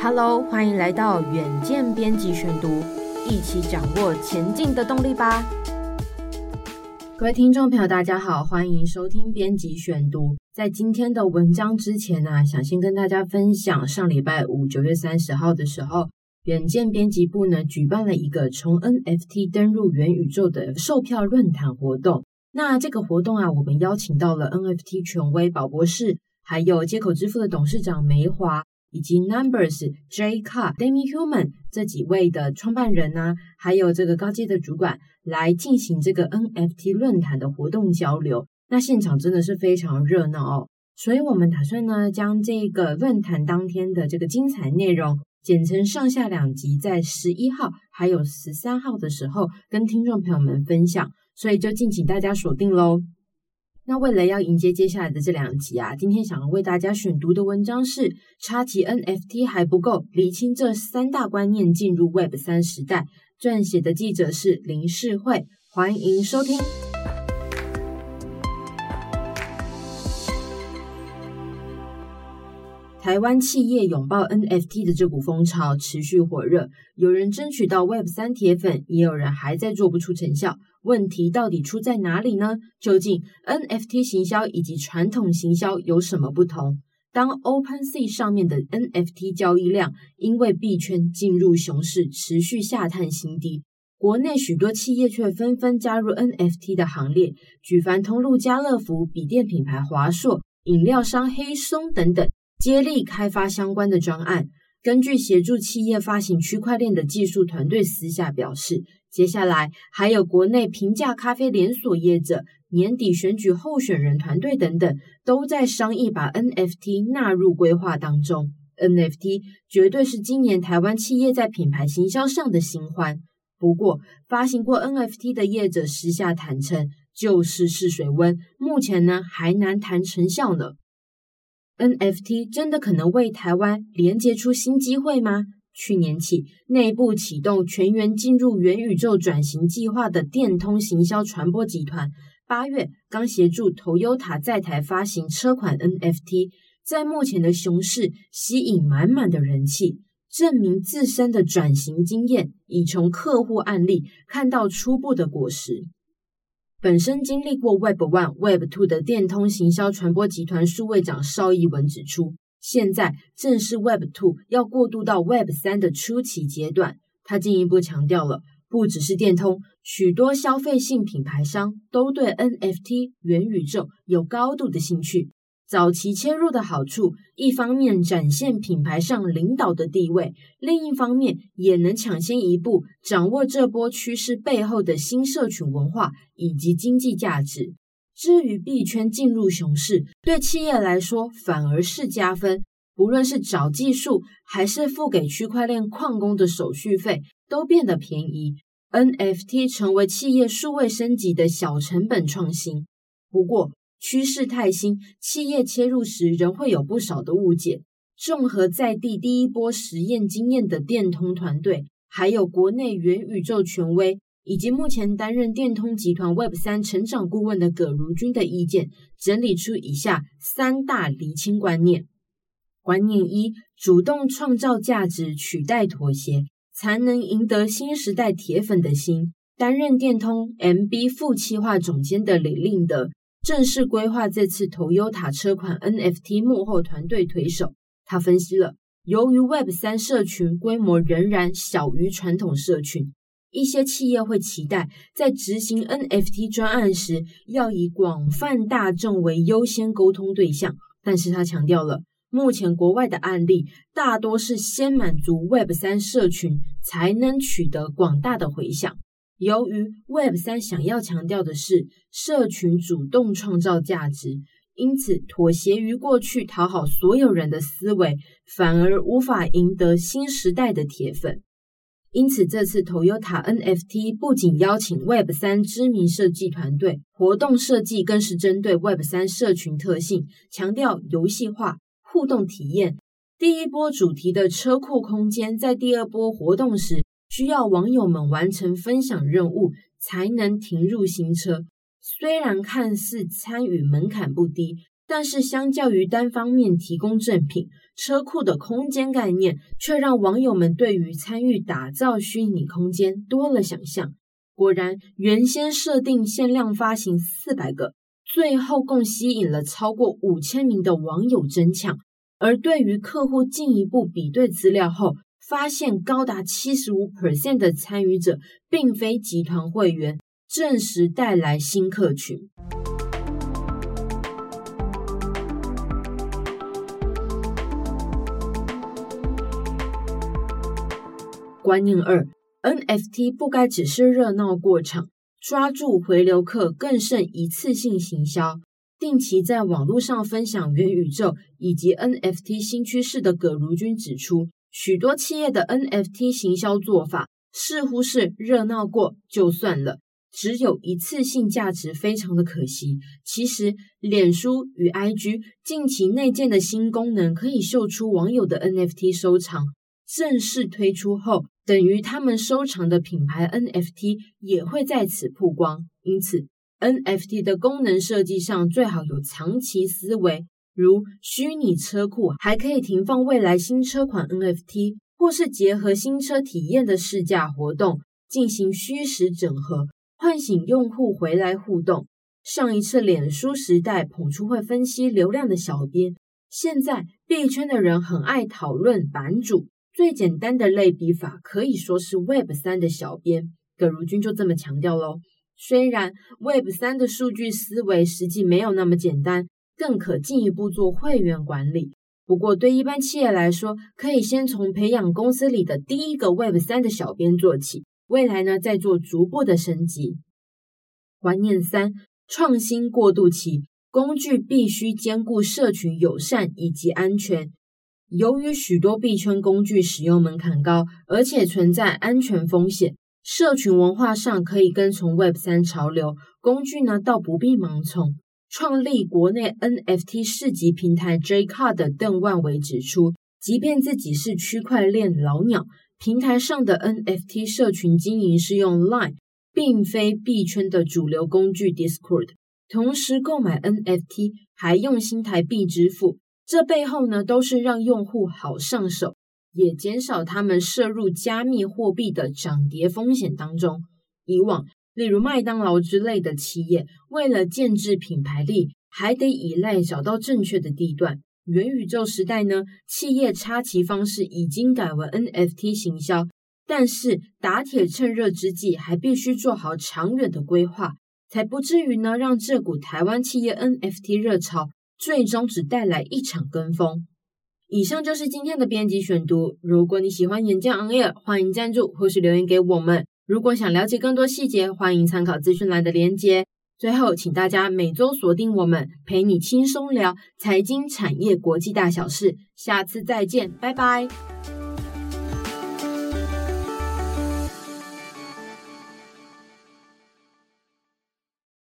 Hello， 欢迎来到远见编辑选读，一起掌握前进的动力吧。各位听众朋友，大家好，欢迎收听编辑选读。在今天的文章之前呢，想先跟大家分享，上礼拜五9月30号的时候，远见编辑部呢举办了一个从 NFT 登入元宇宙的售票论坛活动。那这个活动啊，我们邀请到了 NFT 权威宝博士，还有街口支付的董事长梅华，以及 Numbers、Jcard、Demihuman 这几位的创办人啊，还有这个高阶的主管来进行这个 NFT 论坛的活动交流。那现场真的是非常热闹哦，所以我们打算呢将这个论坛当天的这个精彩内容剪成上下两集，在11号还有13号的时候跟听众朋友们分享，所以就敬请大家锁定咯。那为了要迎接接下来的这两集啊，今天想要为大家选读的文章是插旗 NFT 还不够，厘清这三大观念进入 Web3 时代，撰写的记者是林世慧，欢迎收听。台湾企业拥抱 NFT 的这股风潮持续火热，有人争取到 Web3 铁粉，也有人还在做不出成效。问题到底出在哪里呢？究竟 NFT 行销以及传统行销有什么不同？当 OpenSea 上面的 NFT 交易量因为币圈进入熊市，持续下探新低，国内许多企业却纷纷加入 NFT 的行列，举凡通路家乐福、笔电品牌华硕、饮料商黑松等等，接力开发相关的专案。根据协助企业发行区块链的技术团队私下表示，接下来还有国内平价咖啡连锁业者、年底选举候选人团队等等，都在商议把 NFT 纳入规划当中。 NFT 绝对是今年台湾企业在品牌行销上的新欢，不过发行过 NFT 的业者私下坦承，就是试水温，目前呢还难谈成效呢。NFT 真的可能为台湾连接出新机会吗？去年起，内部启动全员进入元宇宙转型计划的电通行销传播集团，8月刚协助 Toyota 在台发行车款 NFT， 在目前的熊市吸引满满的人气，证明自身的转型经验，已从客户案例看到初步的果实。本身经历过 Web1、Web2 的电通行销传播集团数位长邵义文指出，现在正是 Web2 要过渡到 Web3 的初期阶段。他进一步强调了，不只是电通，许多消费性品牌商都对 NFT、 元宇宙有高度的兴趣。早期切入的好处，一方面展现品牌上领导的地位，另一方面也能抢先一步掌握这波趋势背后的新社群文化以及经济价值。至于币圈进入熊市，对企业来说反而是加分，不论是找技术还是付给区块链矿工的手续费都变得便宜， NFT 成为企业数位升级的小成本创新。不过趋势太新，企业切入时仍会有不少的误解。综合在地第一波实验经验的电通团队，还有国内元宇宙权威，以及目前担任电通集团 Web3 成长顾问的葛如君的意见，整理出以下三大厘清观念。观念一，主动创造价值取代妥协，才能赢得新时代铁粉的心。担任电通 MB 副企划总监的李令德正式规划这次 Toyota 车款 NFT 幕后团队推手。他分析了，由于 Web3 社群规模仍然小于传统社群，一些企业会期待在执行 NFT 专案时要以广泛大众为优先沟通对象，但是他强调了，目前国外的案例大多是先满足 Web3 社群才能取得广大的回响。由于 Web3 想要强调的是社群主动创造价值，因此妥协于过去讨好所有人的思维，反而无法赢得新时代的铁粉。因此这次 Toyota NFT 不仅邀请 Web3 知名设计团队，活动设计更是针对 Web3 社群特性，强调游戏化、互动体验。第一波主题的车库空间，在第二波活动时需要网友们完成分享任务才能停入新车。虽然看似参与门槛不低，但是相较于单方面提供赠品，车库的空间概念却让网友们对于参与打造虚拟空间多了想象。果然，原先设定限量发行400个，最后共吸引了超过5000名的网友争抢。而对于客户进一步比对资料后，发现高达 75% 的参与者并非集团会员，证实带来新客群。观念2， NFT 不该只是热闹过场，抓住回流客更胜一次性行销。定期在网络上分享元宇宙以及 NFT 新趋势的葛如君指出，许多企业的 NFT 行销做法似乎是热闹过就算了，只有一次性价值，非常的可惜。其实脸书与 IG 近期内建的新功能可以秀出网友的 NFT 收藏，正式推出后，等于他们收藏的品牌 NFT 也会在此曝光。因此 NFT 的功能设计上最好有长期思维，如虚拟车库还可以停放未来新车款 NFT， 或是结合新车体验的试驾活动进行虚实整合，唤醒用户回来互动。上一次脸书时代捧出会分析流量的小编，现在币圈的人很爱讨论版主，最简单的类比法可以说是 Web3 的小编，葛如君就这么强调咯。虽然 Web3 的数据思维实际没有那么简单，更可进一步做会员管理，不过对一般企业来说，可以先从培养公司里的第一个 Web3 的小编做起，未来呢再做逐步的升级。观念3，创新过渡期，工具必须兼顾社群友善以及安全。由于许多币圈工具使用门槛高，而且存在安全风险，社群文化上可以跟从 Web3 潮流，工具呢倒不必盲从。创立国内 NFT 市集平台 Jcard 的邓万维指出，即便自己是区块链老鸟，平台上的 NFT 社群经营是用 LINE， 并非币圈的主流工具 Discord， 同时购买 NFT 还用新台币支付，这背后呢都是让用户好上手，也减少他们摄入加密货币的涨跌风险当中。以往例如麦当劳之类的企业，为了建制品牌力，还得依赖找到正确的地段。元宇宙时代呢，企业插旗方式已经改为 NFT 行销，但是打铁趁热之际，还必须做好长远的规划，才不至于呢让这股台湾企业 NFT 热潮最终只带来一场跟风。以上就是今天的编辑选读，如果你喜欢岩浆行业，欢迎赞助或是留言给我们。如果想了解更多细节，欢迎参考资讯栏的连结。最后请大家每周锁定我们，陪你轻松聊财经产业国际大小事，下次再见，拜拜。